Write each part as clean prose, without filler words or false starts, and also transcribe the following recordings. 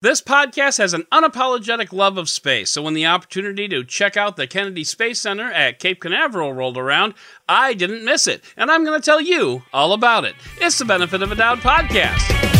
This podcast has an unapologetic love of space, so when the opportunity to check out the Kennedy Space Center at Cape Canaveral rolled around, I didn't miss it, and I'm going to tell you all about it. It's the Benefit of a Doubt podcast.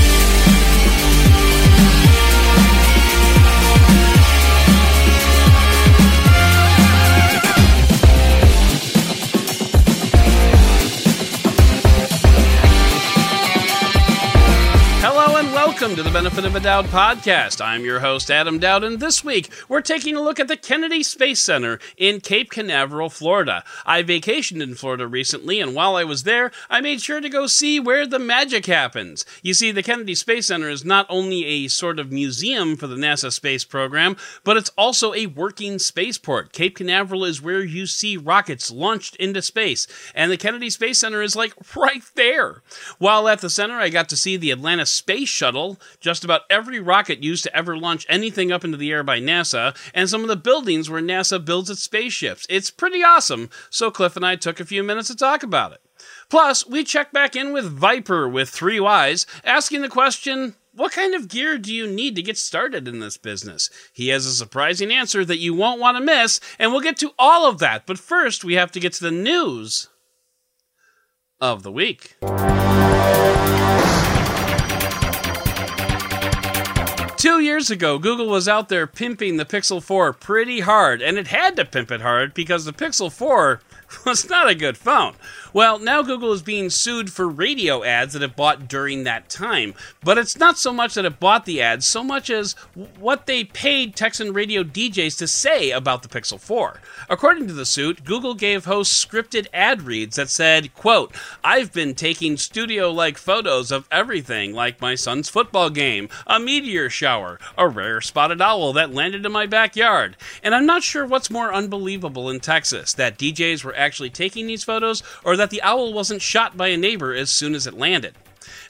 Welcome to the Benefit of a Doubt podcast. I'm your host, Adam Dowd, and this week we're taking a look at the Kennedy Space Center in Cape Canaveral, Florida. I vacationed in Florida recently, and while I was there, I made sure to go see where the magic happens. You see, the Kennedy Space Center is not only a sort of museum for the NASA space program, but it's also a working spaceport. Cape Canaveral is where you see rockets launched into space, and the Kennedy Space Center is like right there. While at the center, I got to see the Atlantis space shuttle, just about every rocket used to ever launch anything up into the air by NASA, and some of the buildings where NASA builds its spaceships. It's pretty awesome, so Cliff and I took a few minutes to talk about it. Plus, we check back in with Viper with three Ys, asking the question, what kind of gear do you need to get started in this business? He has a surprising answer that you won't want to miss, and we'll get to all of that, but first we have to get to the news of the week. Two years ago, Google was out there pimping the Pixel 4 pretty hard, and it had to pimp it hard because the Pixel 4 was not a good phone. Well, now Google is being sued for radio ads that it bought during that time. But it's not so much that it bought the ads, so much as what they paid Texan radio DJs to say about the Pixel 4. According to the suit, Google gave hosts scripted ad reads that said, quote, I've been taking studio-like photos of everything, like my son's football game, a meteor shower, a rare spotted owl that landed in my backyard. And I'm not sure what's more unbelievable in Texas, that DJs were actually taking these photos, or that the owl wasn't shot by a neighbor as soon as it landed.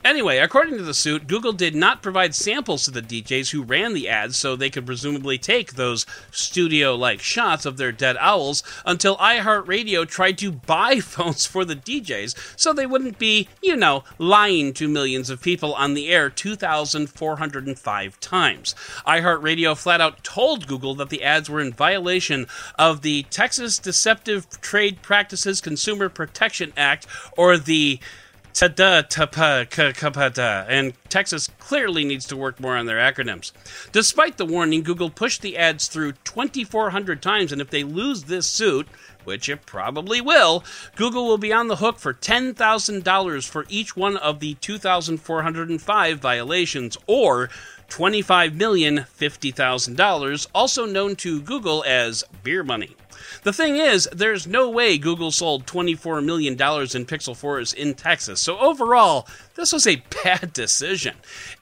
Anyway, according to the suit, Google did not provide samples to the DJs who ran the ads, so they could presumably take those studio-like shots of their dead owls until iHeartRadio tried to buy phones for the DJs so they wouldn't be, you know, lying to millions of people on the air 2,405 times. iHeartRadio flat out told Google that the ads were in violation of the Texas Deceptive Trade Practices Consumer Protection Act, or the and Texas clearly needs to work more on their acronyms. Despite the warning, Google pushed the ads through 2,400 times, and if they lose this suit, which it probably will, Google will be on the hook for $10,000 for each one of the 2,405 violations, or $25,050,000, also known to Google as beer money. The thing is, there's no way Google sold $24 million in Pixel 4s in Texas, so overall, this was a bad decision.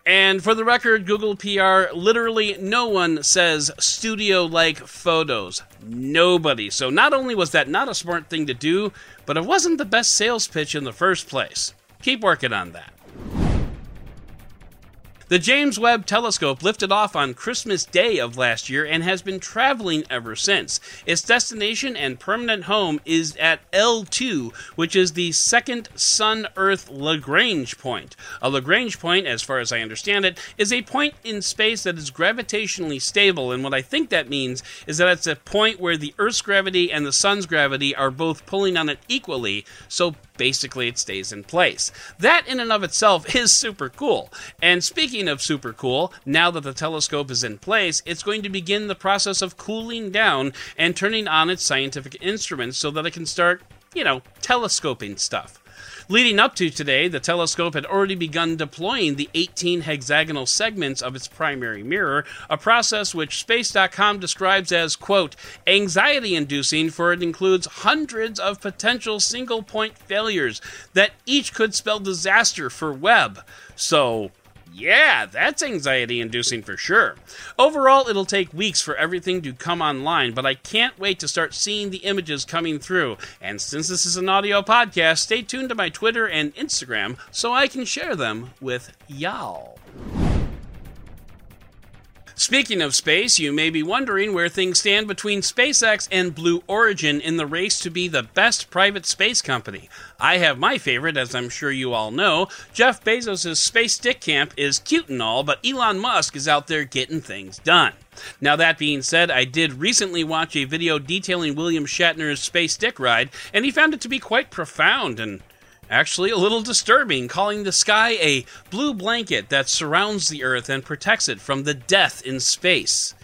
And for the record, Google PR, literally no one says studio-like photos. Nobody. So not only was that not a smart thing to do, but it wasn't the best sales pitch in the first place. Keep working on that. The James Webb Telescope lifted off on Christmas Day of last year and has been traveling ever since. Its destination and permanent home is at L2, which is the second Sun-Earth Lagrange point. A Lagrange point, as far as I understand it, is a point in space that is gravitationally stable, and what I think that means is that it's a point where the Earth's gravity and the Sun's gravity are both pulling on it equally, so basically it stays in place. That in and of itself is super cool. And speaking of super cool, now that the telescope is in place, it's going to begin the process of cooling down and turning on its scientific instruments so that it can start, you know, telescoping stuff. Leading up to today, the telescope had already begun deploying the 18 hexagonal segments of its primary mirror, a process which Space.com describes as, quote, anxiety-inducing, for it includes hundreds of potential single-point failures that each could spell disaster for Webb. So, yeah, that's anxiety-inducing for sure. Overall, it'll take weeks for everything to come online, but I can't wait to start seeing the images coming through. And since this is an audio podcast, stay tuned to my Twitter and Instagram so I can share them with y'all. Speaking of space, you may be wondering where things stand between SpaceX and Blue Origin in the race to be the best private space company. I have my favorite, as I'm sure you all know. Jeff Bezos' space stick camp is cute and all, but Elon Musk is out there getting things done. Now, that being said, I did recently watch a video detailing William Shatner's space stick ride, and he found it to be quite profound and actually a little disturbing, calling the sky a blue blanket that surrounds the Earth and protects it from the death in space.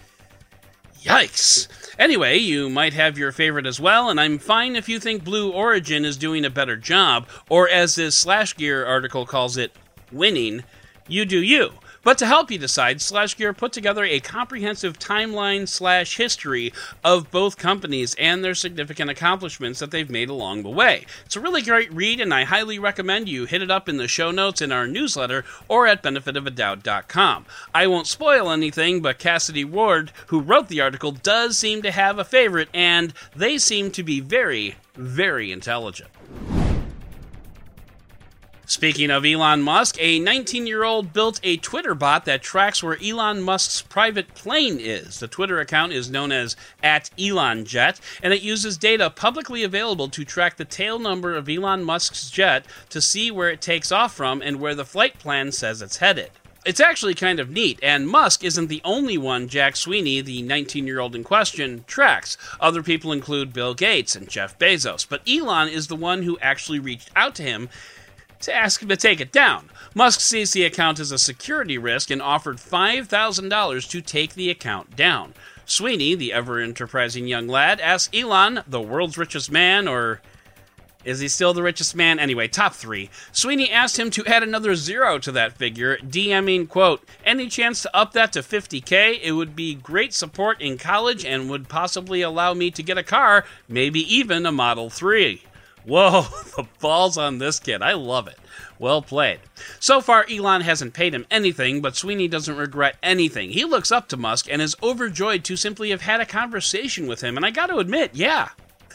Yikes! Anyway, you might have your favorite as well, and I'm fine if you think Blue Origin is doing a better job, or as this SlashGear article calls it, winning. You do you. But to help you decide, SlashGear put together a comprehensive timeline/history of both companies and their significant accomplishments that they've made along the way. It's a really great read, and I highly recommend you hit it up in the show notes in our newsletter or at benefitofadoubt.com. I won't spoil anything, but Cassidy Ward, who wrote the article, does seem to have a favorite, and they seem to be very, very intelligent. Speaking of Elon Musk, a 19-year-old built a Twitter bot that tracks where Elon Musk's private plane is. The Twitter account is known as @ElonJet, and it uses data publicly available to track the tail number of Elon Musk's jet to see where it takes off from and where the flight plan says it's headed. It's actually kind of neat, and Musk isn't the only one Jack Sweeney, the 19-year-old in question, tracks. Other people include Bill Gates and Jeff Bezos, but Elon is the one who actually reached out to him to ask him to take it down. Musk sees the account as a security risk and offered $5,000 to take the account down. Sweeney, the ever-enterprising young lad, asked Elon, the world's richest man, or is he still the richest man? Anyway, top three. Sweeney asked him to add another zero to that figure, DMing, quote, "Any chance to up that to 50K? It would be great support in college and would possibly allow me to get a car, maybe even a Model 3. Whoa, the balls on this kid. I love it. Well played. So far, Elon hasn't paid him anything, but Sweeney doesn't regret anything. He looks up to Musk and is overjoyed to simply have had a conversation with him, and I got to admit, yeah,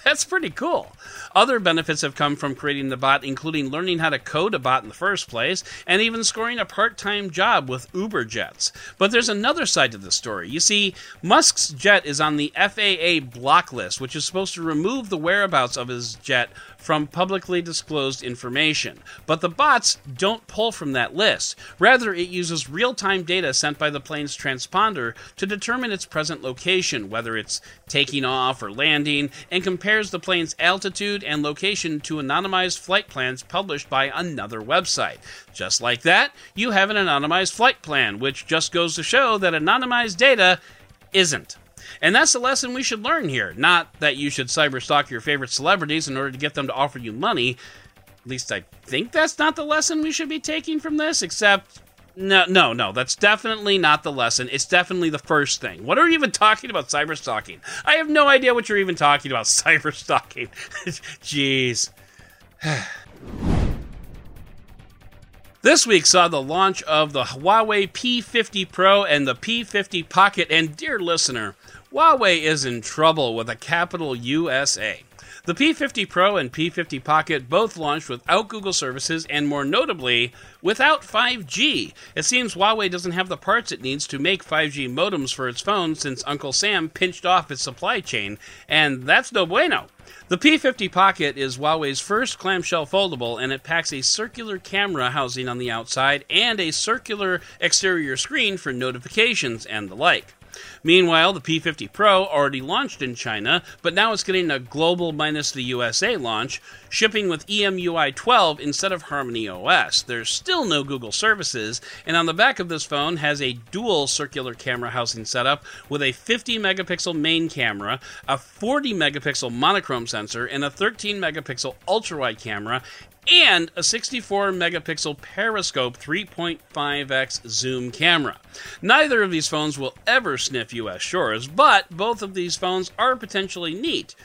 that's pretty cool. Other benefits have come from creating the bot, including learning how to code a bot in the first place, and even scoring a part-time job with Uber jets. But there's another side to the story. You see, Musk's jet is on the FAA block list, which is supposed to remove the whereabouts of his jet from publicly disclosed information. But the bots don't pull from that list. Rather, it uses real-time data sent by the plane's transponder to determine its present location, whether it's taking off or landing, and compares the plane's altitude and location to anonymized flight plans published by another website. Just like that, you have an anonymized flight plan, which just goes to show that anonymized data isn't. And that's the lesson we should learn here. Not that you should cyberstalk your favorite celebrities in order to get them to offer you money. At least I think that's not the lesson we should be taking from this, except... No, that's definitely not the lesson. It's definitely the first thing. What are you even talking about cyberstalking? I have no idea what you're even talking about cyberstalking. Jeez. This week saw the launch of the Huawei P50 Pro and the P50 Pocket, and dear listener, Huawei is in trouble with a capital USA. The P50 Pro and P50 Pocket both launched without Google services and, more notably, without 5G. It seems Huawei doesn't have the parts it needs to make 5G modems for its phones since Uncle Sam pinched off its supply chain, and that's no bueno. The P50 Pocket is Huawei's first clamshell foldable, and it packs a circular camera housing on the outside and a circular exterior screen for notifications and the like. Meanwhile, the P50 Pro already launched in China, but now it's getting a global minus the USA launch, shipping with EMUI 12 instead of Harmony OS. There's still no Google services, and on the back of this phone has a dual circular camera housing setup with a 50-megapixel main camera, a 40-megapixel monochrome sensor, and a 13-megapixel ultrawide camera, and a 64-megapixel periscope 3.5x zoom camera. Neither of these phones will ever sniff US shores, but both of these phones are potentially neat.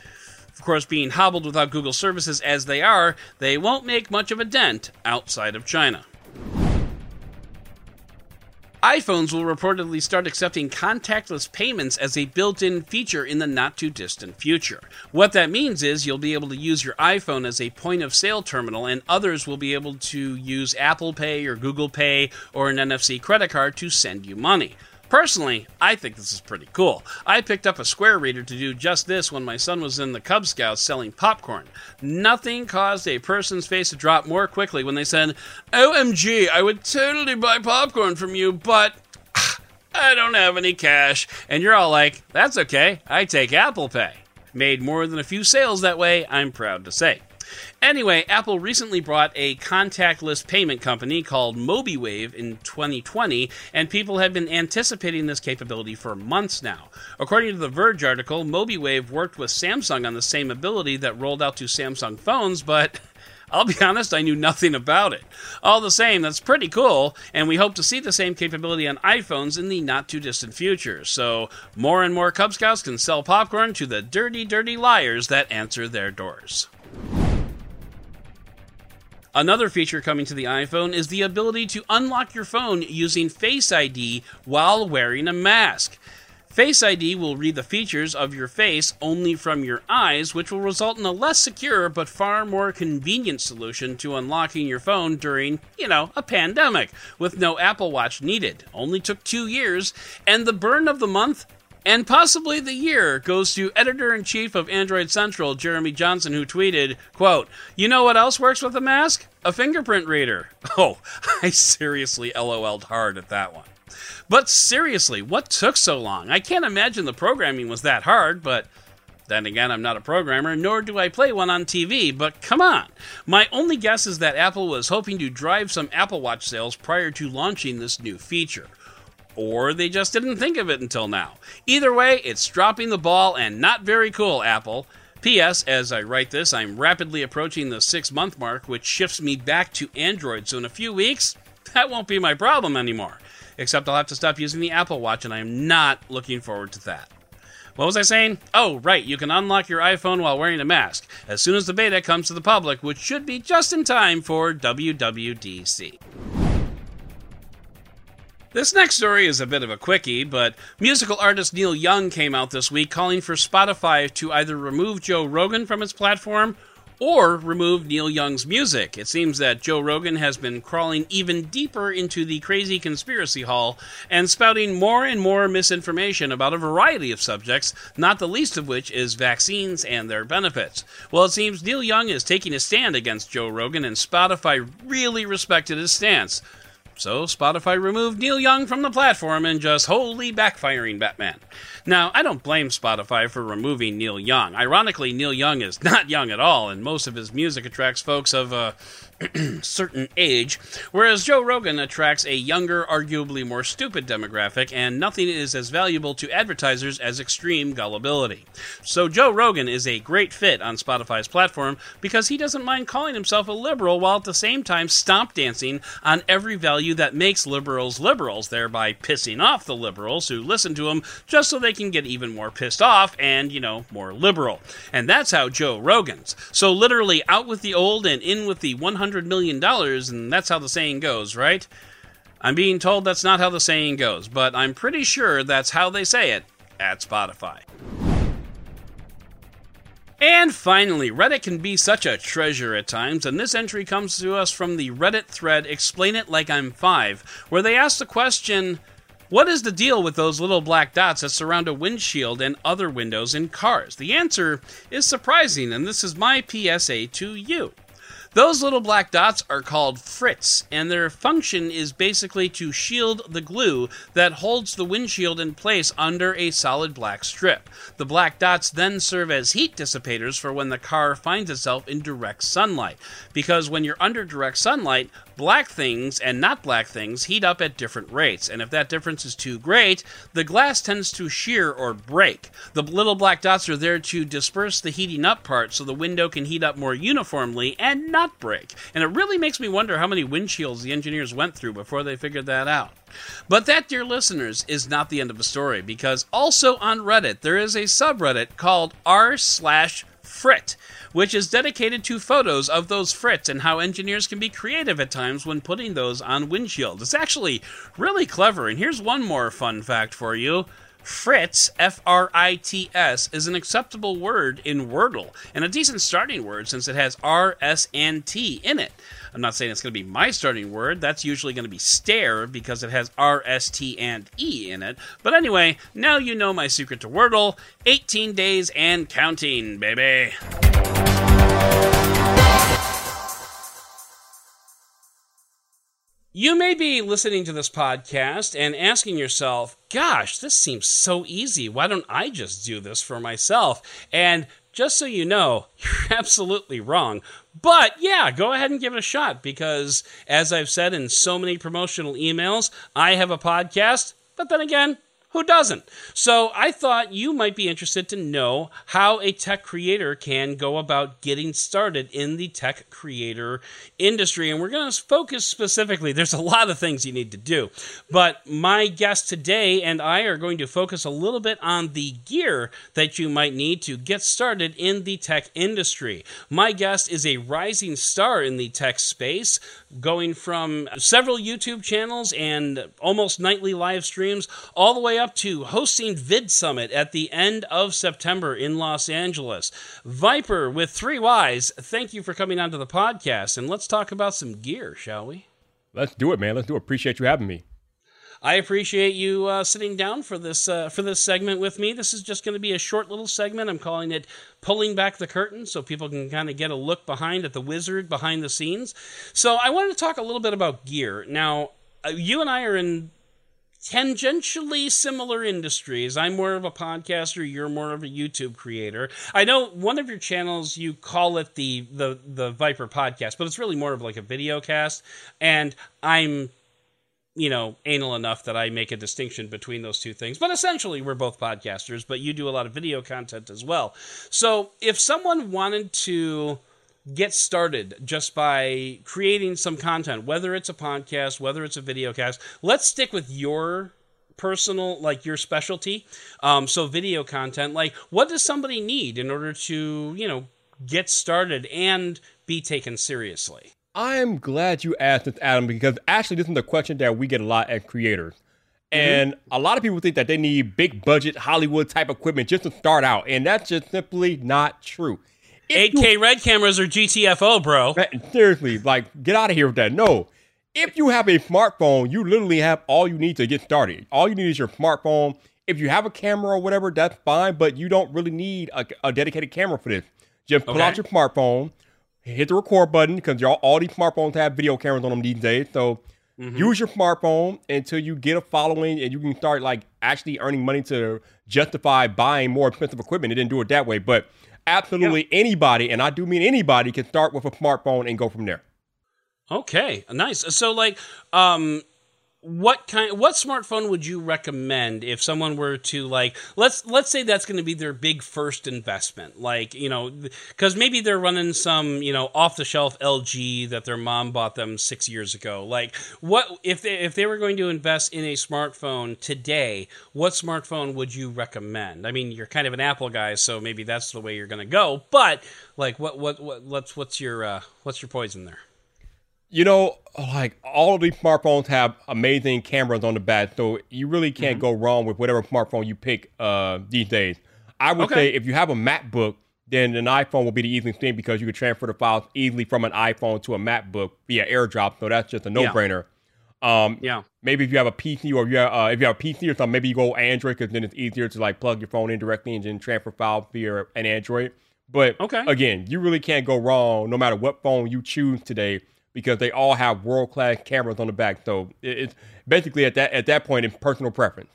Of course, being hobbled without Google services as they are, they won't make much of a dent outside of China. iPhones will reportedly start accepting contactless payments as a built-in feature in the not-too-distant future. What that means is you'll be able to use your iPhone as a point-of-sale terminal, and others will be able to use Apple Pay or Google Pay or an NFC credit card to send you money. Personally, I think this is pretty cool. I picked up a square reader to do just this when my son was in the Cub Scouts selling popcorn. Nothing caused a person's face to drop more quickly when they said, OMG, I would totally buy popcorn from you, but I don't have any cash. And you're all like, that's okay, I take Apple Pay. Made more than a few sales that way, I'm proud to say. Anyway, Apple recently bought a contactless payment company called MobeeWave in 2020, and people have been anticipating this capability for months now. According to the Verge article, MobeeWave worked with Samsung on the same ability that rolled out to Samsung phones, but I'll be honest, I knew nothing about it. All the same, that's pretty cool, and we hope to see the same capability on iPhones in the not-too-distant future, so more and more Cub Scouts can sell popcorn to the dirty, dirty liars that answer their doors. Another feature coming to the iPhone is the ability to unlock your phone using Face ID while wearing a mask. Face ID will read the features of your face only from your eyes, which will result in a less secure but far more convenient solution to unlocking your phone during, a pandemic, with no Apple Watch needed. Only took 2 years, and the burn of the month and possibly the year goes to Editor-in-Chief of Android Central, Jeremy Johnson, who tweeted, quote, "You know what else works with a mask? A fingerprint reader." Oh, I seriously LOL'd hard at that one. But seriously, what took so long? I can't imagine the programming was that hard, but then again, I'm not a programmer, nor do I play one on TV, but come on. My only guess is that Apple was hoping to drive some Apple Watch sales prior to launching this new feature. Or they just didn't think of it until now. Either way, it's dropping the ball and not very cool, Apple. P.S. As I write this, I'm rapidly approaching the 6-month mark, which shifts me back to Android, so in a few weeks, that won't be my problem anymore. Except I'll have to stop using the Apple Watch, and I am not looking forward to that. What was I saying? Oh, right, you can unlock your iPhone while wearing a mask, as soon as the beta comes to the public, which should be just in time for WWDC. This next story is a bit of a quickie, but musical artist Neil Young came out this week calling for Spotify to either remove Joe Rogan from its platform or remove Neil Young's music. It seems that Joe Rogan has been crawling even deeper into the crazy conspiracy hole and spouting more and more misinformation about a variety of subjects, not the least of which is vaccines and their benefits. Well, it seems Neil Young is taking a stand against Joe Rogan, and Spotify really respected his stance. So Spotify removed Neil Young from the platform and just wholly backfiring Batman. Now, I don't blame Spotify for removing Neil Young. Ironically, Neil Young is not young at all, and most of his music attracts folks of a certain age, whereas Joe Rogan attracts a younger, arguably more stupid demographic, and nothing is as valuable to advertisers as extreme gullibility. So Joe Rogan is a great fit on Spotify's platform because he doesn't mind calling himself a liberal while at the same time stomp dancing on every value that makes liberals liberals, thereby pissing off the liberals who listen to him just so they can get even more pissed off and, more liberal. And that's how Joe Rogan's. So literally out with the old and in with the 100 $100 million, and that's how the saying goes, right? I'm being told that's not how the saying goes, but I'm pretty sure that's how they say it at Spotify. And finally, Reddit can be such a treasure at times, and this entry comes to us from the Reddit thread Explain It Like I'm 5, where they ask the question, what is the deal with those little black dots that surround a windshield and other windows in cars? The answer is surprising, and this is my PSA to you. Those little black dots are called frits, and their function is basically to shield the glue that holds the windshield in place under a solid black strip. The black dots then serve as heat dissipators for when the car finds itself in direct sunlight, because when you're under direct sunlight, black things and not black things heat up at different rates, and if that difference is too great, the glass tends to shear or break. The little black dots are there to disperse the heating up part so the window can heat up more uniformly and not break. And it really makes me wonder how many windshields the engineers went through before they figured that out. But that, dear listeners, is not the end of the story, because also on Reddit there is a subreddit called r/frit, which is dedicated to photos of those frits and how engineers can be creative at times when putting those on windshields. It's actually really clever, and here's one more fun fact for you. Fritz, F-R-I-T-S, is an acceptable word in Wordle, and a decent starting word since it has R, S, and T in it. I'm not saying it's going to be my starting word. That's usually going to be stare because it has R, S, T, and E in it. But anyway, now you know my secret to Wordle. 18 days and counting, baby. You may be listening to this podcast and asking yourself, gosh, this seems so easy. Why don't I just do this for myself? And just so you know, you're absolutely wrong. But yeah, go ahead and give it a shot because, as I've said in so many promotional emails, I have a podcast, but then again, who doesn't? So I thought you might be interested to know how a tech creator can go about getting started in the tech creator industry. And we're going to focus specifically. There's a lot of things you need to do. But my guest today and I are going to focus a little bit on the gear that you might need to get started in the tech industry. My guest is a rising star in the tech space, going from several YouTube channels and almost nightly live streams all the way up to hosting Vid Summit at the end of September in Los Angeles. Viper with three Ys, thank you for coming onto the podcast, and let's talk about some gear, shall we? Let's do it, man. Let's do it. Appreciate you having me. I appreciate you sitting down for this segment with me. This is just going to be a short little segment. I'm calling it Pulling Back the Curtain, so people can kind of get a look behind at the wizard behind the scenes. So I wanted to talk a little bit about gear. Now, you and I are in tangentially similar industries. I'm more of a podcaster. You're more of a YouTube creator. I know one of your channels, you call it the Viper podcast, but it's really more of like a video cast. And I'm, you know, anal enough that I make a distinction between those two things. But essentially, we're both podcasters, but you do a lot of video content as well. So if someone wanted to get started just by creating some content, whether it's a podcast, whether it's a video cast, let's stick with your personal, like your specialty. So video content, like what does somebody need in order to, you know, get started and be taken seriously? I'm glad you asked this, Adam, because actually this is a question that we get a lot as creators. And a lot of people think that they need big budget Hollywood type equipment just to start out. And that's just simply not true. 8K Red cameras or GTFO, bro. Seriously, like, get out of here with that. No. If you have a smartphone, you literally have all you need to get started. All you need is your smartphone. If you have a camera or whatever, that's fine, but you don't really need a dedicated camera for this. Just pull out your smartphone. Hit the record button because all these smartphones have video cameras on them these days. So use your smartphone until you get a following and you can start like actually earning money to justify buying more expensive equipment. It didn't do it that way, but absolutely anybody, and I do mean anybody, can start with a smartphone and go from there. Okay, nice. So like, what smartphone would you recommend if someone were to, like, let's say that's going to be their big first investment, like, you know, because maybe they're running some, you know, off the shelf LG that their mom bought them 6 years ago. Like, what if they were going to invest in a smartphone today? What smartphone would you recommend? I mean, you're kind of an Apple guy, so maybe that's the way you're going to go. But like, what's your poison there? You know, like all of these smartphones have amazing cameras on the back, so you really can't go wrong with whatever smartphone you pick these days. I would say if you have a MacBook, then an iPhone will be the easiest thing because you can transfer the files easily from an iPhone to a MacBook via AirDrop, so that's just a no-brainer. Maybe if you have a PC or if you have a PC or something, maybe you go Android because then it's easier to like plug your phone in directly and then transfer files via an Android. But again, you really can't go wrong no matter what phone you choose today, because they all have world-class cameras on the back. So it's basically at that point, it's personal preference.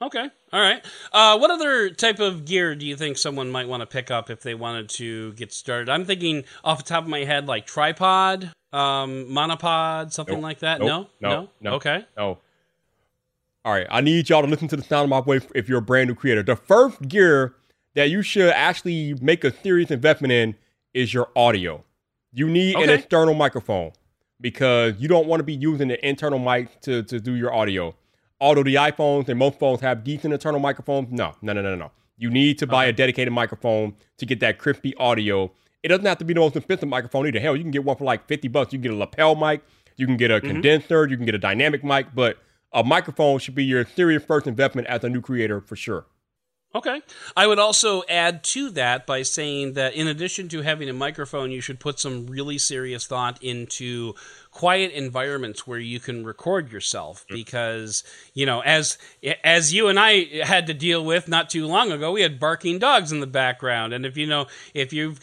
Okay. All right. What other type of gear do you think someone might want to pick up if they wanted to get started? I'm thinking off the top of my head, like tripod, monopod, something like that. No. Okay. No. All right. I need y'all to listen to the sound of my voice if you're a brand new creator. The first gear that you should actually make a serious investment in is your audio. You need an external microphone because you don't want to be using the internal mic to do your audio. Although the iPhones and most phones have decent internal microphones, no. You need to buy a dedicated microphone to get that crispy audio. It doesn't have to be the most expensive microphone either. Hell, you can get one for like $50. You can get a lapel mic. You can get a condenser. You can get a dynamic mic. But a microphone should be your serious first investment as a new creator for sure. Okay. I would also add to that by saying that in addition to having a microphone, you should put some really serious thought into quiet environments where you can record yourself because, you know, as you and I had to deal with not too long ago, we had barking dogs in the background. And if you're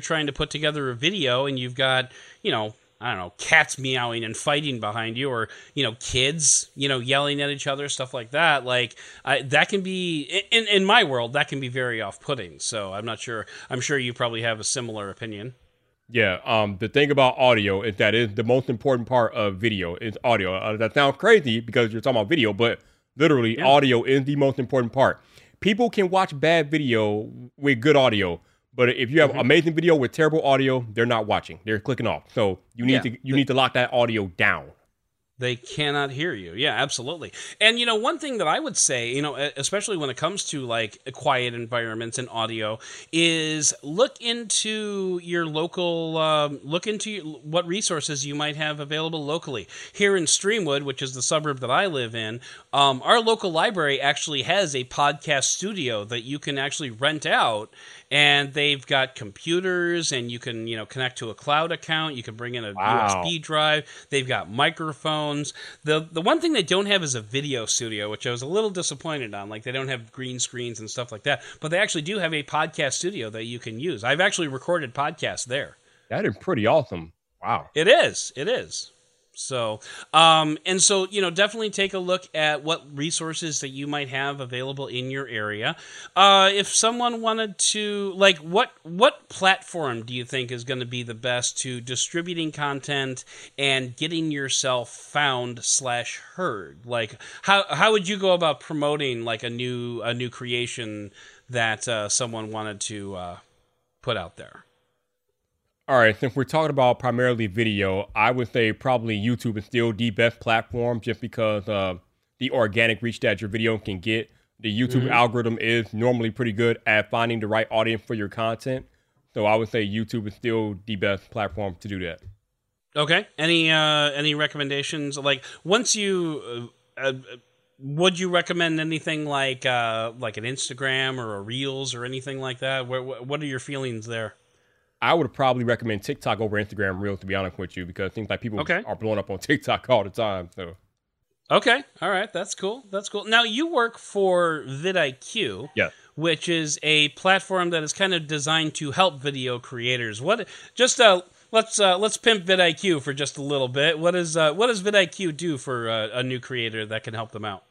trying to put together a video and you've got, you know, I don't know, cats meowing and fighting behind you or, you know, kids, you know, yelling at each other, stuff like that. Like, that can be, in my world, that can be very off-putting. So I'm not sure. I'm sure you probably have a similar opinion. Yeah. The thing about audio is that is the most important part of video is audio. That sounds crazy because you're talking about video, but literally audio is the most important part. People can watch bad video with good audio. But if you have amazing video with terrible audio, they're not watching. They're clicking off. So you need to lock that audio down. They cannot hear you. Yeah, absolutely. And, you know, one thing that I would say, you know, especially when it comes to like quiet environments and audio is look into your local, look into what resources you might have available locally. Here in Streamwood, which is the suburb that I live in, our local library actually has a podcast studio that you can actually rent out. And they've got computers and you can, you know, connect to a cloud account. You can bring in a USB drive. They've got microphones. The one thing they don't have is a video studio, which I was a little disappointed on. Like they don't have green screens and stuff like that. But they actually do have a podcast studio that you can use. I've actually recorded podcasts there. That is pretty awesome. Wow. It is. It is. So, and so, you know, definitely take a look at what resources that you might have available in your area. If someone wanted to, like, what platform do you think is going to be the best to distributing content and getting yourself found/heard? Like, how would you go about promoting like a new creation that someone wanted to put out there? All right, since we're talking about primarily video, I would say probably YouTube is still the best platform just because of the organic reach that your video can get. The YouTube algorithm is normally pretty good at finding the right audience for your content. So I would say YouTube is still the best platform to do that. Okay. Any recommendations? Like once you... would you recommend anything like an Instagram or a Reels or anything like that? What are your feelings there? I would probably recommend TikTok over Instagram Reels, to be honest with you, because it seems like people are blowing up on TikTok all the time. So, okay. All right. That's cool. That's cool. Now, you work for vidIQ, which is a platform that is kind of designed to help video creators. Let's pimp vidIQ for just a little bit. What does vidIQ do for a new creator that can help them out?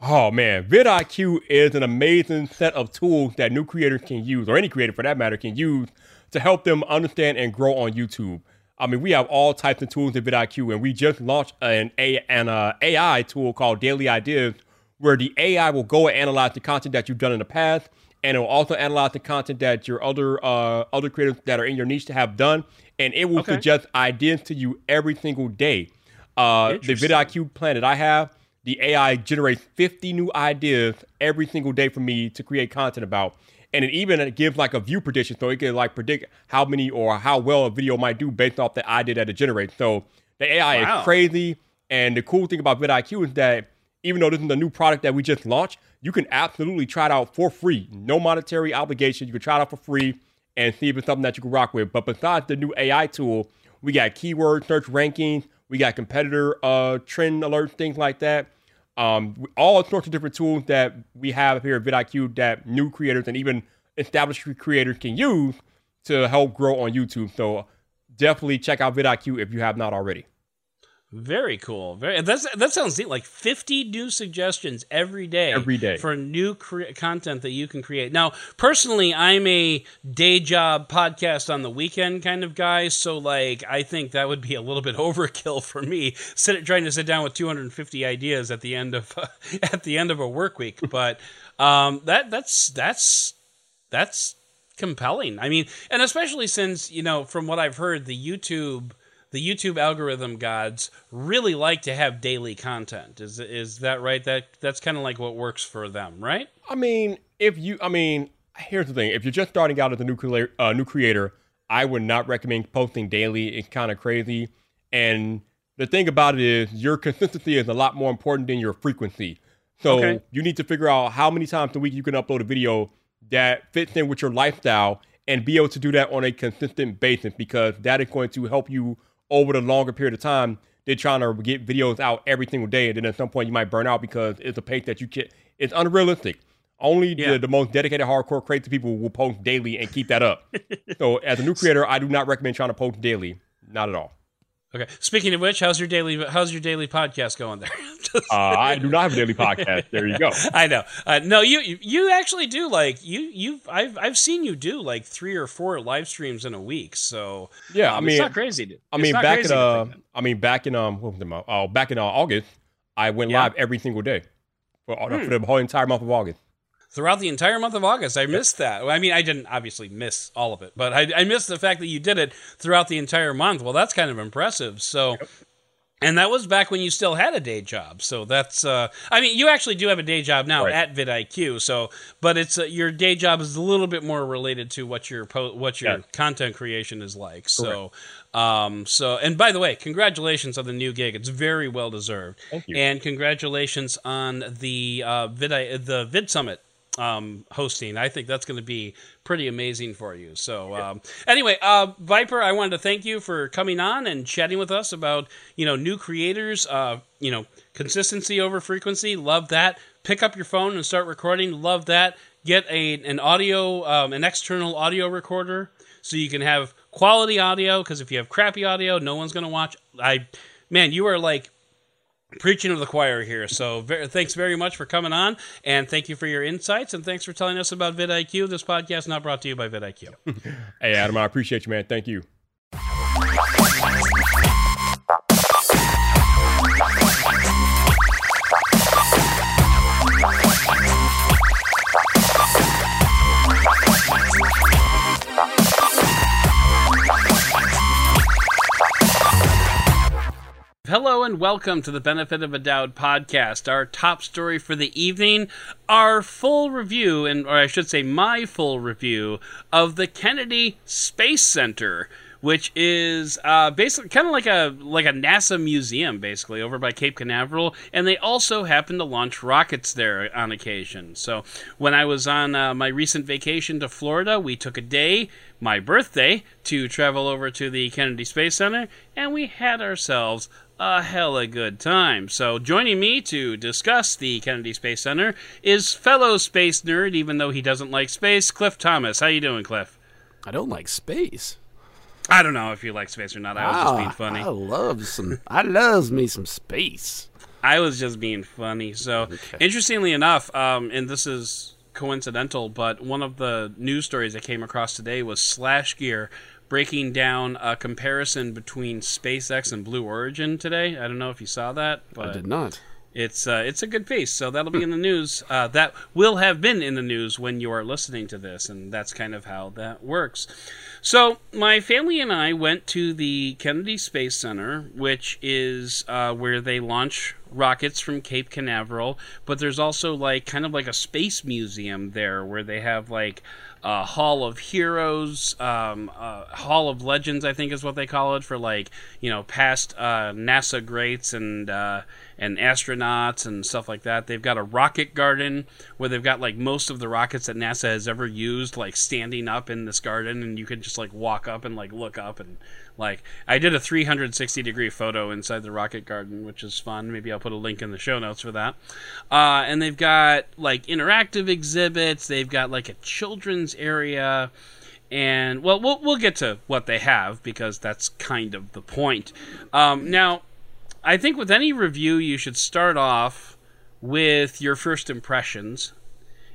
Oh, man. vidIQ is an amazing set of tools that new creators can use, or any creator for that matter, can use to help them understand and grow on YouTube. I mean, we have all types of tools in vidIQ, and we just launched an AI tool called Daily Ideas, where the AI will go and analyze the content that you've done in the past, and it will also analyze the content that your other creators that are in your niche have done, and it will suggest ideas to you every single day. The vidIQ plan that I have, the AI generates 50 new ideas every single day for me to create content about. And it even gives like a view prediction, so it can like predict how many or how well a video might do based off the idea that it generates. So the AI is crazy. And the cool thing about vidIQ is that even though this is a new product that we just launched, you can absolutely try it out for free. No monetary obligation. You can try it out for free and see if it's something that you can rock with. But besides the new AI tool, we got keyword search rankings. We got competitor trend alerts, things like that. All sorts of different tools that we have here at vidIQ that new creators and even established creators can use to help grow on YouTube. So definitely check out vidIQ if you have not already. Very cool. That sounds neat. Like 50 new suggestions every day for new content that you can create. Now, personally, I'm a day job podcast on the weekend kind of guy. So like, I think that would be a little bit overkill for me trying to sit down with 250 ideas at the end of, a work week. But, that's compelling. I mean, and especially since, you know, from what I've heard, the YouTube algorithm gods really like to have daily content. Is that right? That's kind of like what works for them, right? I mean, here's the thing. If you're just starting out as a new creator, I would not recommend posting daily. It's kind of crazy. And the thing about it is your consistency is a lot more important than your frequency. So okay. you need to figure out how many times a week you can upload a video that fits in with your lifestyle and be able to do that on a consistent basis, because that is going to help you over the longer period of time than trying to get videos out every single day. And then at some point you might burn out because it's a pace that you can't, it's unrealistic. Only the most dedicated hardcore creative people will post daily and keep that up. So as a new creator, I do not recommend trying to post daily. Not at all. Okay. Speaking of which, how's your daily podcast going there? I do not have a daily podcast. There you go. I know. No, you actually do like I've seen you do like 3 or 4 live streams in a week. So yeah, I mean, it's not crazy. Back in August, I went live every single day for the whole entire month of August. Throughout the entire month of August, I missed that. I mean, I didn't obviously miss all of it, but I missed the fact that you did it throughout the entire month. Well, that's kind of impressive. So, and that was back when you still had a day job. So that's, I mean, you actually do have a day job now at vidIQ. So, but it's your day job is a little bit more related to what your content creation is like. So, and by the way, congratulations on the new gig. It's very well deserved. Thank you. And congratulations on the Vid Summit. Hosting. I think that's going to be pretty amazing for you. So anyway, Viper, I wanted to thank you for coming on and chatting with us about, new creators, consistency over frequency. Love that. Pick up your phone and start recording. Love that. Get an external audio recorder so you can have quality audio, because if you have crappy audio, no one's going to watch. You are like preaching to the choir here. So thanks very much for coming on, and thank you for your insights, and thanks for telling us about vidIQ. This podcast not brought to you by vidIQ. Hey, Adam, I appreciate you, man. Thank you. Hello and welcome to the Benefit of a Doubt podcast. Our top story for the evening, our full review, my full review of the Kennedy Space Center, which is basically kind of like a NASA museum, basically, over by Cape Canaveral, and they also happen to launch rockets there on occasion. So when I was on my recent vacation to Florida, we took a day, my birthday, to travel over to the Kennedy Space Center, and we had ourselves a hella good time. So joining me to discuss the Kennedy Space Center is fellow space nerd, even though he doesn't like space, Cliff Thomas. How you doing, Cliff? I don't like space. I don't know if you like space or not. I was just being funny. I loves me some space. I was just being funny. So Interestingly enough, and this is coincidental, but one of the news stories I came across today was SlashGear breaking down a comparison between SpaceX and Blue Origin today. I don't know if you saw that, but I did not. It's a good piece, so that'll be in the news. That will have been in the news when you are listening to this, and that's kind of how that works. So my family and I went to the Kennedy Space Center, which is where they launch rockets from Cape Canaveral, but there's also kind of a space museum there where they have Hall of Heroes, Hall of Legends, I think is what they call it, for past NASA greats and astronauts and stuff like that. They've got a rocket garden where they've got most of the rockets that NASA has ever used standing up in this garden, and you can just walk up and look up, and I did a 360-degree photo inside the rocket garden, which is fun. Maybe I'll put a link in the show notes for that. And they've got interactive exhibits. They've got a children's area, and we'll get to what they have because that's kind of the point. Now, I think with any review, you should start off with your first impressions.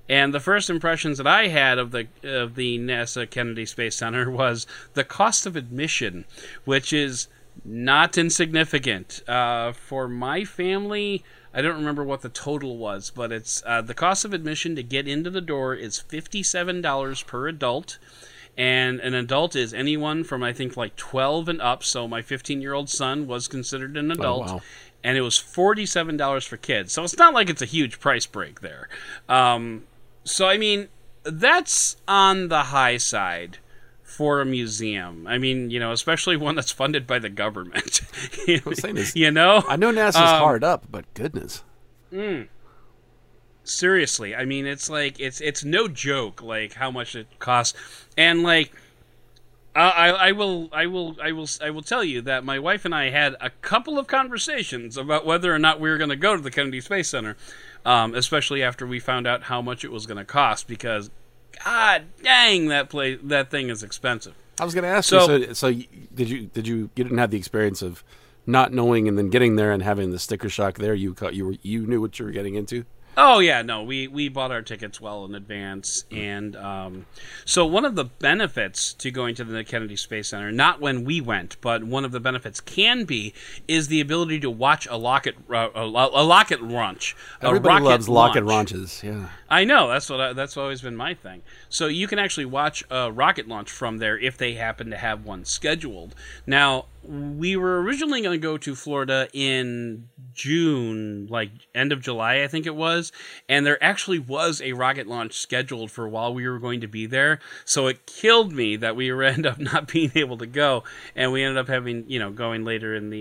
And the first impressions that I had of the NASA Kennedy Space Center was the cost of admission, which is not insignificant. For my family, I don't remember what the total was, but it's the cost of admission to get into the door is $57 per adult. And an adult is anyone from, I think, 12 and up. So my 15-year-old son was considered an adult. Oh, wow. And it was $47 for kids. So it's not it's a huge price break there. So, that's on the high side for a museum. I mean, you know, especially one that's funded by the government. I'm saying this, you know? I know NASA's hard up, but goodness. Seriously, I mean, it's like, it's no joke, like, how much it costs. And, like, I will tell you that my wife and I had a couple of conversations about whether or not we were going to go to the Kennedy Space Center, especially after we found out how much it was going to cost, because God dang, that thing is expensive. I was going to ask you. So did you didn't have the experience of not knowing and then getting there and having the sticker shock there? You knew what you were getting into. Oh, yeah, no, we bought our tickets well in advance, and so one of the benefits to going to the Kennedy Space Center, not when we went, but one of the benefits can be, is the ability to watch a rocket launch. Everybody loves rocket launches, yeah. I know, that's always been my thing. So you can actually watch a rocket launch from there if they happen to have one scheduled. Now, we were originally going to go to Florida in June, like end of July, I think it was. And there actually was a rocket launch scheduled for while we were going to be there. So it killed me that we ended up not being able to go. And we ended up having, you know, going later in the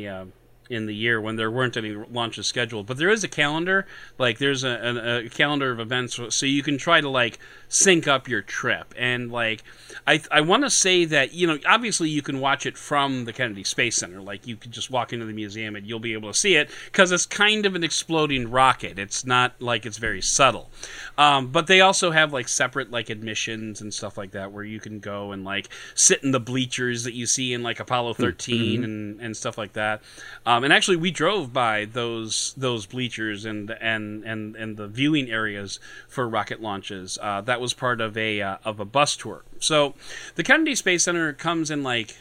year when there weren't any launches scheduled. But there is a calendar, like there's a calendar of events, so you can try to like sync up your trip. And like I want to say that, you know, obviously you can watch it from the Kennedy Space Center. Like you could just walk into the museum and you'll be able to see it because it's kind of an exploding rocket. It's not like it's very subtle. But they also have like separate like admissions and stuff like that where you can go and like sit in the bleachers that you see in like Apollo 13 and stuff like that. And actually, we drove by those bleachers and the viewing areas for rocket launches. That was part of a bus tour. So the Kennedy Space Center comes in like,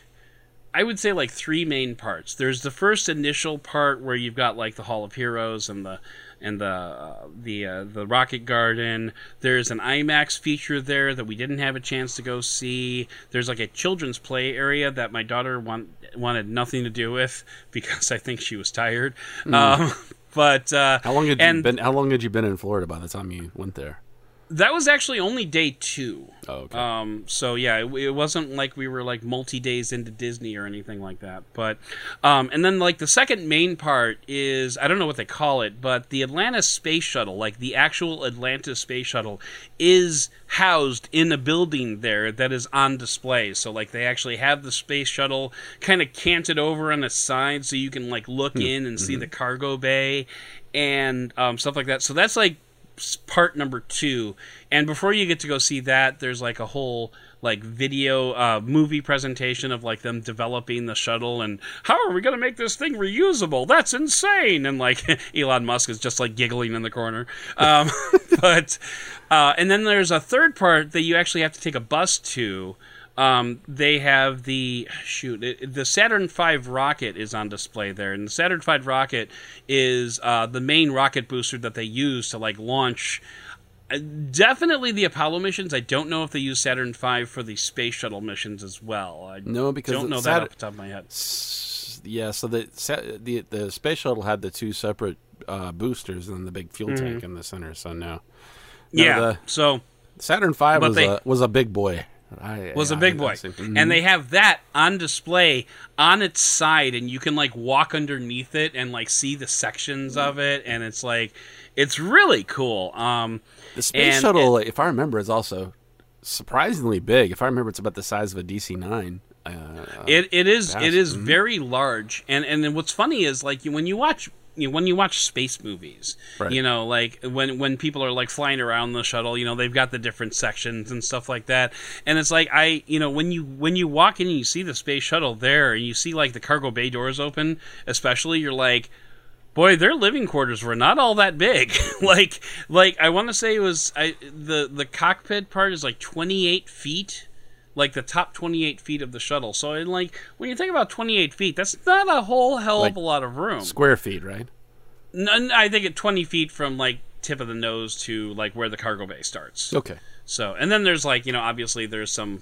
I would say like three main parts. There's the first initial part where you've got like the Hall of Heroes and the Rocket Garden. There's an IMAX feature there that we didn't have a chance to go see. There's like a children's play area that my daughter wanted nothing to do with because I think she was tired. How long had you been in Florida by the time you went there? That was actually only day two. Oh, okay. So yeah, it wasn't like we were like multi days into Disney or anything like that. But, and then like the second main part is, I don't know what they call it, but the Atlantis space shuttle, like the actual Atlantis space shuttle, is housed in a building there that is on display. So like they actually have the space shuttle kind of canted over on its side, so you can like look in and see the cargo bay and stuff like that. So that's like part number two. And before you get to go see that, there's like a whole like video movie presentation of like them developing the shuttle and how are we going to make this thing reusable, that's insane, and like Elon Musk is just like giggling in the corner. And then there's a third part that you actually have to take a bus to. They have the Saturn V rocket is on display there, and the Saturn V rocket is the main rocket booster that they use to like launch definitely the Apollo missions. I don't know if they use Saturn V for the space shuttle missions as well. I don't know that off the top of my head. Yeah, so the space shuttle had the two separate boosters and the big fuel tank in the center. So so Saturn V was a big boy. And they have that on display on its side, and you can like walk underneath it and like see the sections of it, and it's like, it's really cool. The space shuttle, if I remember, is also surprisingly big. If I remember, it's about the size of a DC-9. It is very large, and then what's funny is like when you watch space movies, right, you know, like when people are like flying around the shuttle, you know, they've got the different sections and stuff like that. And it's like, when you walk in and you see the space shuttle there and you see like the cargo bay doors open, especially, you're like, boy, their living quarters were not all that big. like I want to say it was the cockpit part is like 28 feet. Like the top 28 feet of the shuttle. So, like, when you think about 28 feet, that's not a whole hell of a lot of room. Square feet, right? No, I think at 20 feet from, like, tip of the nose to, like, where the cargo bay starts. Okay. So, and then there's, like, you know, obviously there's some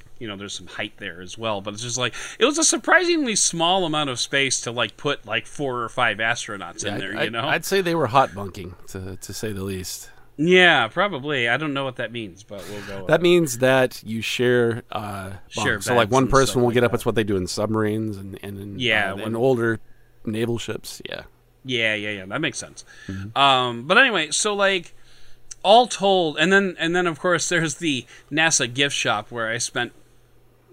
height there as well. But it's just, like, it was a surprisingly small amount of space to, like, put, like, 4 or 5 astronauts in there, you know? I'd say they were hot bunking, to say the least. Yeah, probably. I don't know what that means, but we'll go. That means that you share bombs. So, like, one person will get up. That's what they do in submarines and older naval ships. Yeah. Yeah. That makes sense. Mm-hmm. But anyway, so, like, all told, and then of course there's the NASA gift shop where I spent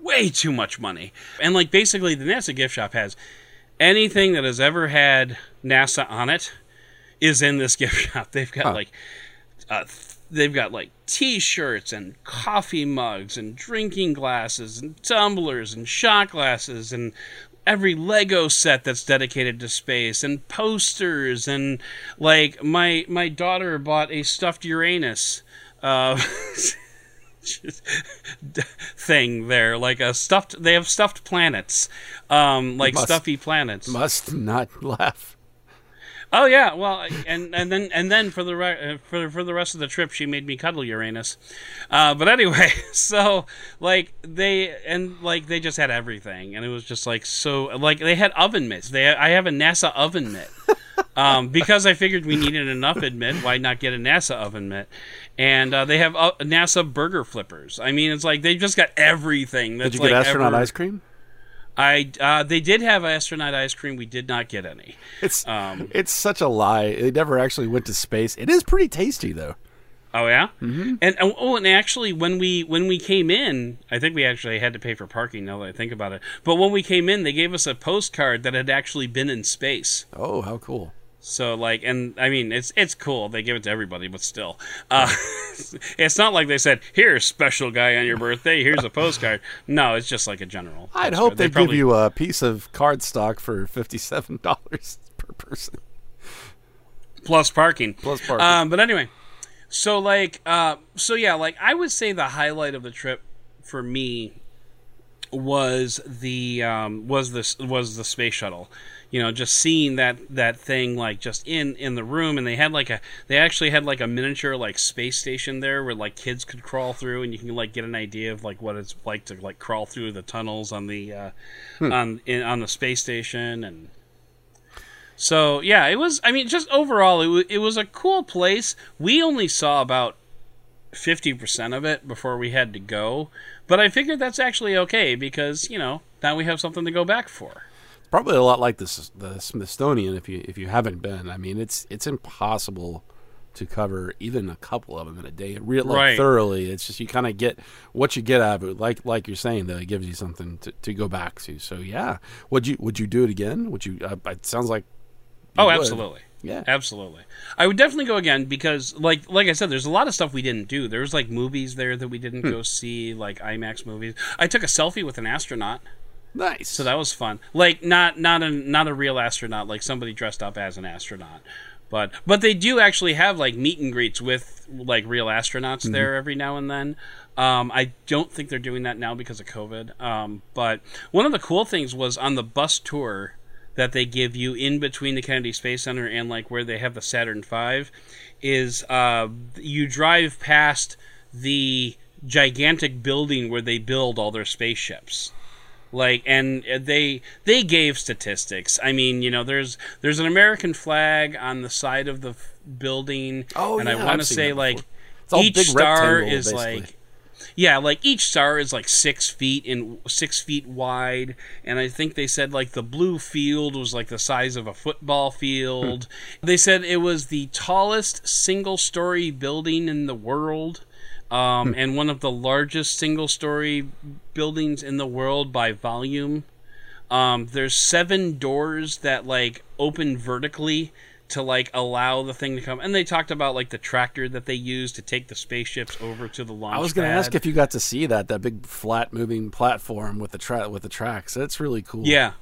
way too much money, and, like, basically the NASA gift shop has anything that has ever had NASA on it is in this gift shop. They've got like T-shirts and coffee mugs and drinking glasses and tumblers and shot glasses and every Lego set that's dedicated to space and posters, and, like, my daughter bought a stuffed Uranus thing there, like a stuffed. They have stuffed planets, like stuffy planets. Must not laugh. Oh yeah, well, and then for the rest of the trip, she made me cuddle Uranus. But anyway, so, like, they just had everything, and it was just, like, so, like, they had oven mitts. I have a NASA oven mitt because I figured we needed enough oven mitt. Why not get a NASA oven mitt? And they have NASA burger flippers. I mean, it's like they just got everything. That's, did you get, like, astronaut ice cream? They did have astronaut ice cream. We did not get any. It's such a lie. They never actually went to space. It is pretty tasty, though. Oh yeah, mm-hmm. and actually, when we came in, I think we actually had to pay for parking. Now that I think about it, but when we came in, they gave us a postcard that had actually been in space. Oh, how cool! So, like, and I mean, it's cool. They give it to everybody, but still, it's not like they said, "Here's special guy on your birthday. Here's a postcard." No, it's just like a general. I'd hope they'd probably give you a piece of cardstock for $57 per person, plus parking. But anyway, so, like, like, I would say the highlight of the trip for me was the space shuttle. You know, just seeing that thing, like, just in the room, and they actually had a miniature, like, space station there where, like, kids could crawl through, and you can, like, get an idea of, like, what it's like to, like, crawl through the tunnels on the on the space station. And so, yeah, it was. I mean, just overall, it was a cool place. We only saw about 50% of it before we had to go, but I figured that's actually okay because, you know, now we have something to go back for. Probably a lot like the Smithsonian if you haven't been. I mean, it's impossible to cover even a couple of them in a day really thoroughly. It's just you kind of get what you get out of it. Like you're saying, though, it gives you something to go back to. So yeah, would you do it again? Would you? It sounds like you would. Absolutely. Yeah, absolutely. I would definitely go again because, like I said, there's a lot of stuff we didn't do. There's, like, movies there that we didn't go see, like IMAX movies. I took a selfie with an astronaut. Nice. So that was fun. Like, not a real astronaut, like somebody dressed up as an astronaut. But they do actually have, like, meet and greets with, like, real astronauts there every now and then. I don't think they're doing that now because of COVID. But one of the cool things was on the bus tour that they give you in between the Kennedy Space Center and, like, where they have the Saturn V is you drive past the gigantic building where they build all their spaceships. Like, and they gave statistics. I mean, you know, there's an American flag on the side of the building. Oh, and yeah, I want to say, like, each star is basically, like, yeah, like, each star is, like, 6 feet wide, and I think they said, like, the blue field was, like, the size of a football field. They said it was the tallest single-story building in the world. And one of the largest single-story buildings in the world by volume. There's 7 doors that, like, open vertically to, like, allow the thing to come. And they talked about, like, the tractor that they use to take the spaceships over to the launch pad. I was going to ask if you got to see that big flat moving platform with the tracks. That's really cool. Yeah.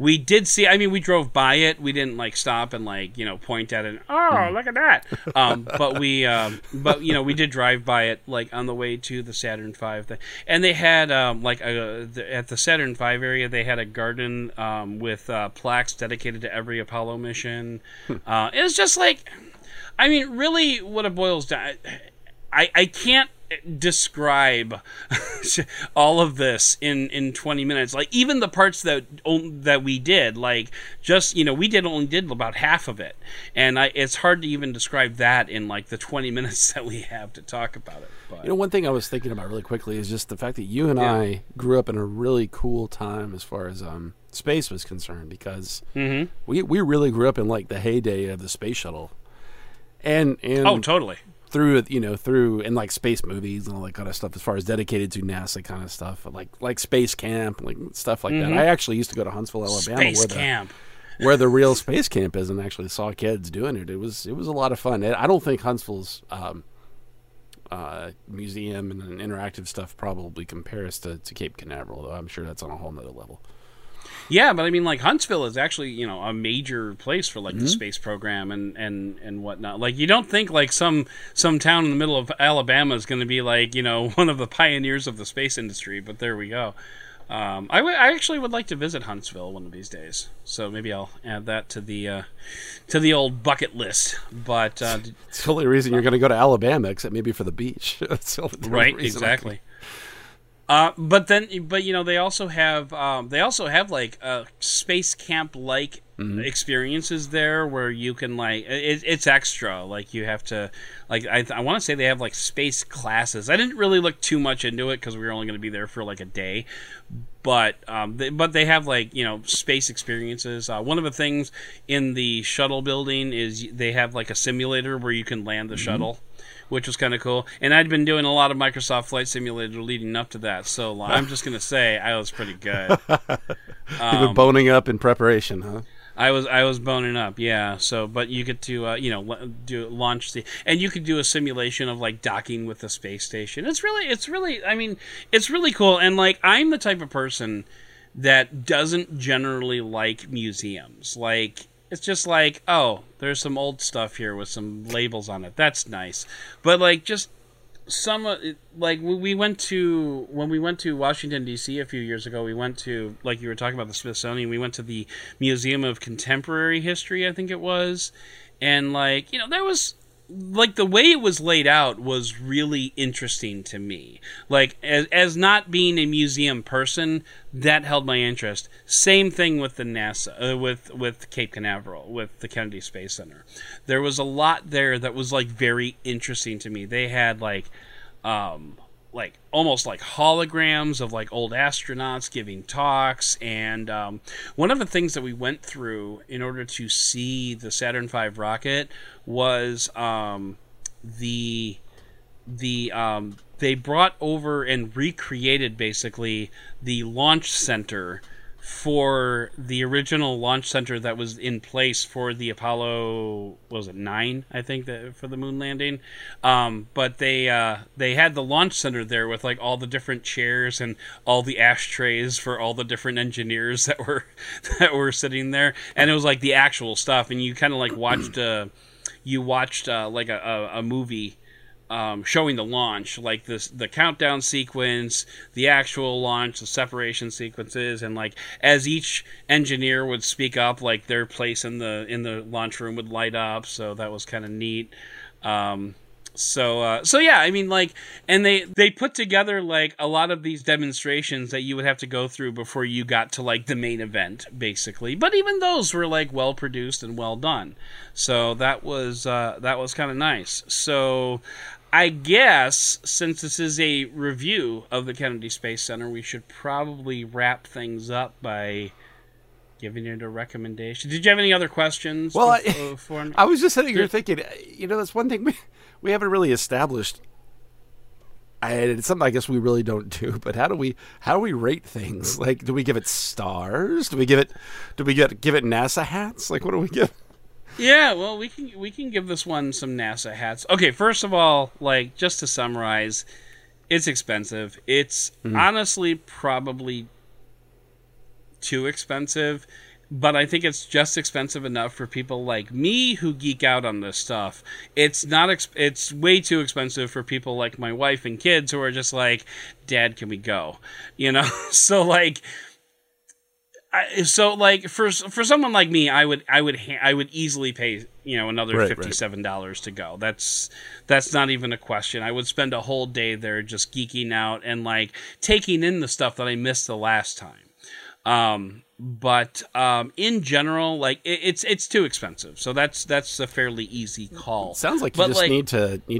We did see. I mean, we drove by it. We didn't, like, stop and, like, you know, point at it. And, look at that! But we, you know, we did drive by it, like, on the way to the Saturn V thing. And they had at the Saturn V area, they had a garden with plaques dedicated to every Apollo mission. It was just like, I mean, really, what it boils down. I can't describe all of this in 20 minutes. Like, even the parts that we did, like, just, you know, we only did about half of it. And it's hard to even describe that in, like, the 20 minutes that we have to talk about it. But, you know, one thing I was thinking about really quickly is just the fact that you and I grew up in a really cool time as far as space was concerned, because we really grew up in, like, the heyday of the space shuttle. And oh, totally. Through and like space movies and all that kind of stuff, as far as dedicated to NASA kind of stuff, like space camp, like stuff like that. I actually used to go to Huntsville, Alabama, where the real space camp is, and actually saw kids doing it. It was a lot of fun. I don't think Huntsville's museum and interactive stuff probably compares to Cape Canaveral, though I'm sure that's on a whole nother level. Yeah, but I mean, like, Huntsville is actually, you know, a major place for, like, the space program and whatnot. Like, you don't think, like, some town in the middle of Alabama is going to be, like, you know, one of the pioneers of the space industry, but there we go. I actually would like to visit Huntsville one of these days, so maybe I'll add that to the old bucket list. But it's the only reason you're going to go to Alabama, except maybe for the beach. That's the only right, exactly. But you know, they also have like space camp like experiences there, where you can, like, it's extra. Like, you have to, like, I want to say they have, like, space classes. I didn't really look too much into it because we were only going to be there for, like, a day. But they have, like, you know, space experiences. One of the things in the shuttle building is they have, like, a simulator where you can land the shuttle, which was kind of cool. And I'd been doing a lot of Microsoft Flight Simulator leading up to that, so, like, I'm just going to say I was pretty good. You've been boning up in preparation, huh? I was boning up, yeah. So, but you get to and you could do a simulation of, like, docking with the space station. It's really cool. And, like, I'm the type of person that doesn't generally like museums. Like, it's just like, oh, there's some old stuff here with some labels on it. That's nice. But, like, just some, like, when we went to Washington D.C. a few years ago, we went to, like, you were talking about the Smithsonian, we went to the Museum of Contemporary History, I think it was, and, like, you know, there was, like, the way it was laid out was really interesting to me. Like, as not being a museum person, that held my interest. Same thing with the NASA, with Cape Canaveral, with the Kennedy Space Center. There was a lot there that was, like, very interesting to me. They had, like, like, almost like holograms of, like, old astronauts giving talks. And one of the things that we went through in order to see the Saturn V rocket was they brought over and recreated, basically, the launch center for the original launch center that was in place for the Apollo, what was it, 9, I think, for the moon landing. But they had the launch center there with, like, all the different chairs and all the ashtrays for all the different engineers that were sitting there. And it was, like, the actual stuff. And you kind of, like, watched like a movie showing the launch, like this, the countdown sequence, the actual launch, the separation sequences, and, like, as each engineer would speak up, like, their place in the launch room would light up. So that was kind of neat. So yeah, I mean, like, and they put together, like, a lot of these demonstrations that you would have to go through before you got to, like, the main event, basically. But even those were, like, well produced and well done. So that was kind of nice. So I guess, since this is a review of the Kennedy Space Center, we should probably wrap things up by giving it a recommendation. Did you have any other questions? Well, for me? I was just sitting here thinking, you know, that's one thing we haven't really established. And it's something I guess we really don't do. But how do we rate things? Like, do we give it stars? Do we give it NASA hats? Like, what do we give? Yeah, well, we can give this one some NASA hats. Okay, first of all, like, just to summarize, it's expensive. It's honestly probably too expensive, but I think it's just expensive enough for people like me who geek out on this stuff. It's not. It's way too expensive for people like my wife and kids who are just like, "Dad, can we go?" You know. So, like, So for someone like me, I would easily pay, another $57 to go. That's not even a question. I would spend a whole day there just geeking out and taking in the stuff that I missed the last time. But in general, it's too expensive. So that's a fairly easy call. It sounds like you just need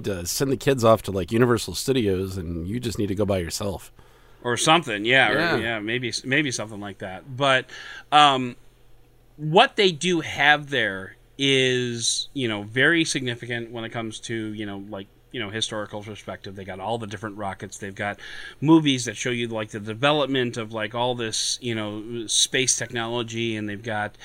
to send the kids off to Universal Studios, and you just need to go by yourself. Or something, maybe something like that. But what they do have there is, very significant when it comes to, historical perspective. They got all the different rockets. They've got movies that show you the development of all this, space technology, and they've got,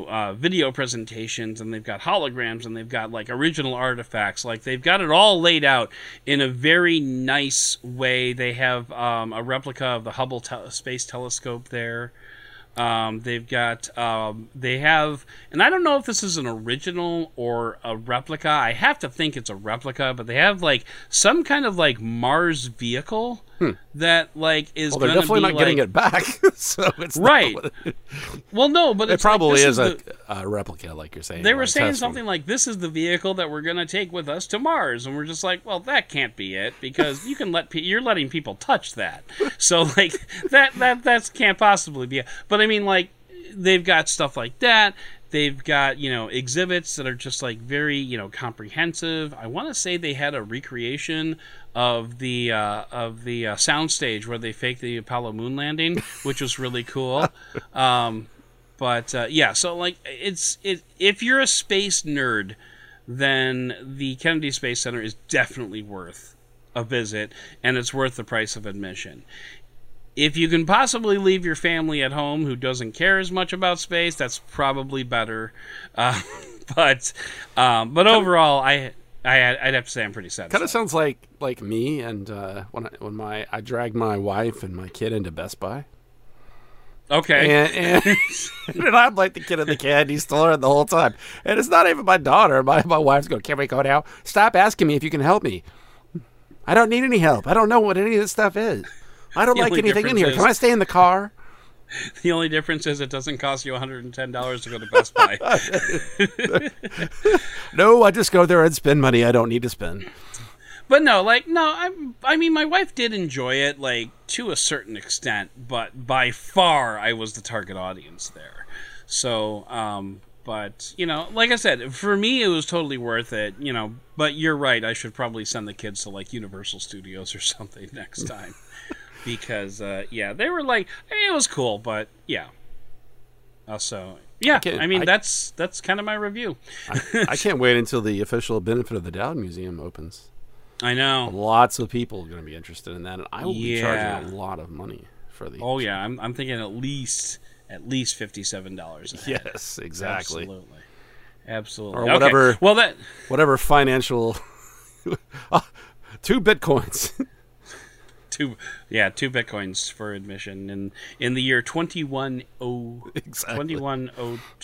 video presentations, and they've got holograms, and they've got original artifacts. They've got it all laid out in a very nice way. They have a replica of the Hubble Space Telescope there. They have, and I don't know if this is an original or a replica. I have to think it's a replica, but they have some kind of Mars vehicle that is. Well, they're definitely not getting it back, so it's right. Well, no, but it probably is a replica, like you're saying. They were saying something like, "This is the vehicle that we're going to take with us to Mars," and we're just like, "Well, that can't be it because you can you're letting people touch that, so that can't possibly be it." But they've got stuff like that. They've got, exhibits that are just very, comprehensive. I want to say they had a recreation of the soundstage where they faked the Apollo moon landing, which was really cool. If you're a space nerd, then the Kennedy Space Center is definitely worth a visit, and it's worth the price of admission. If you can possibly leave your family at home who doesn't care as much about space, that's probably better. But overall, I'd have to say I'm pretty sad. Kind of sounds like me and when I dragged my wife and my kid into Best Buy. Okay. And I'm the kid in the candy store the whole time. And it's not even my daughter. My wife's going, "Can we go now? Stop asking me if you can help me. I don't need any help. I don't know what any of this stuff is. I don't like anything in here. Can I stay in the car?" The only difference is it doesn't cost you $110 to go to Best Buy. No, I just go there and spend money I don't need to spend. But no, my wife did enjoy it, to a certain extent, but by far I was the target audience there. So, but, like I said, for me, it was totally worth it, but you're right. I should probably send the kids to, Universal Studios or something next time. Because, they were it was cool, but, yeah. So, yeah, that's kind of my review. I can't wait until the official Benefit of the Doubt Museum opens. I know. Lots of people are going to be interested in that, and I will be charging a lot of money for the... Oh, yeah, I'm thinking at least $57. Yes, exactly. Absolutely. Or whatever, okay. Well, whatever financial... 2 bitcoins... Two bitcoins for admission in the year 2102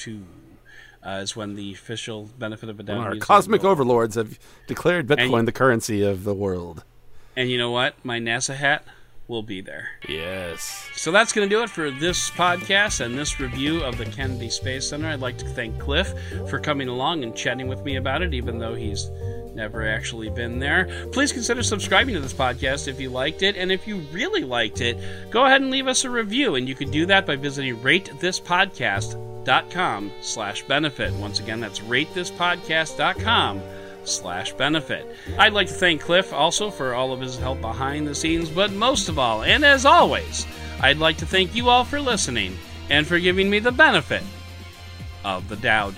is when the official Benefit of a Doubt. Our cosmic overlords have declared Bitcoin the currency of the world. And you know what? My NASA hat will be there. Yes. So that's going to do it for this podcast and this review of the Kennedy Space Center. I'd like to thank Cliff for coming along and chatting with me about it, even though he's never actually been there. Please consider subscribing to this podcast if you liked it, and if you really liked it, go ahead and leave us a review, and you can do that by visiting ratethispodcast.com/benefit. Once again, that's ratethispodcast.com/benefit. I'd like to thank Cliff also for all of his help behind the scenes, but most of all, and as always, I'd like to thank you all for listening and for giving me the benefit of the doubt.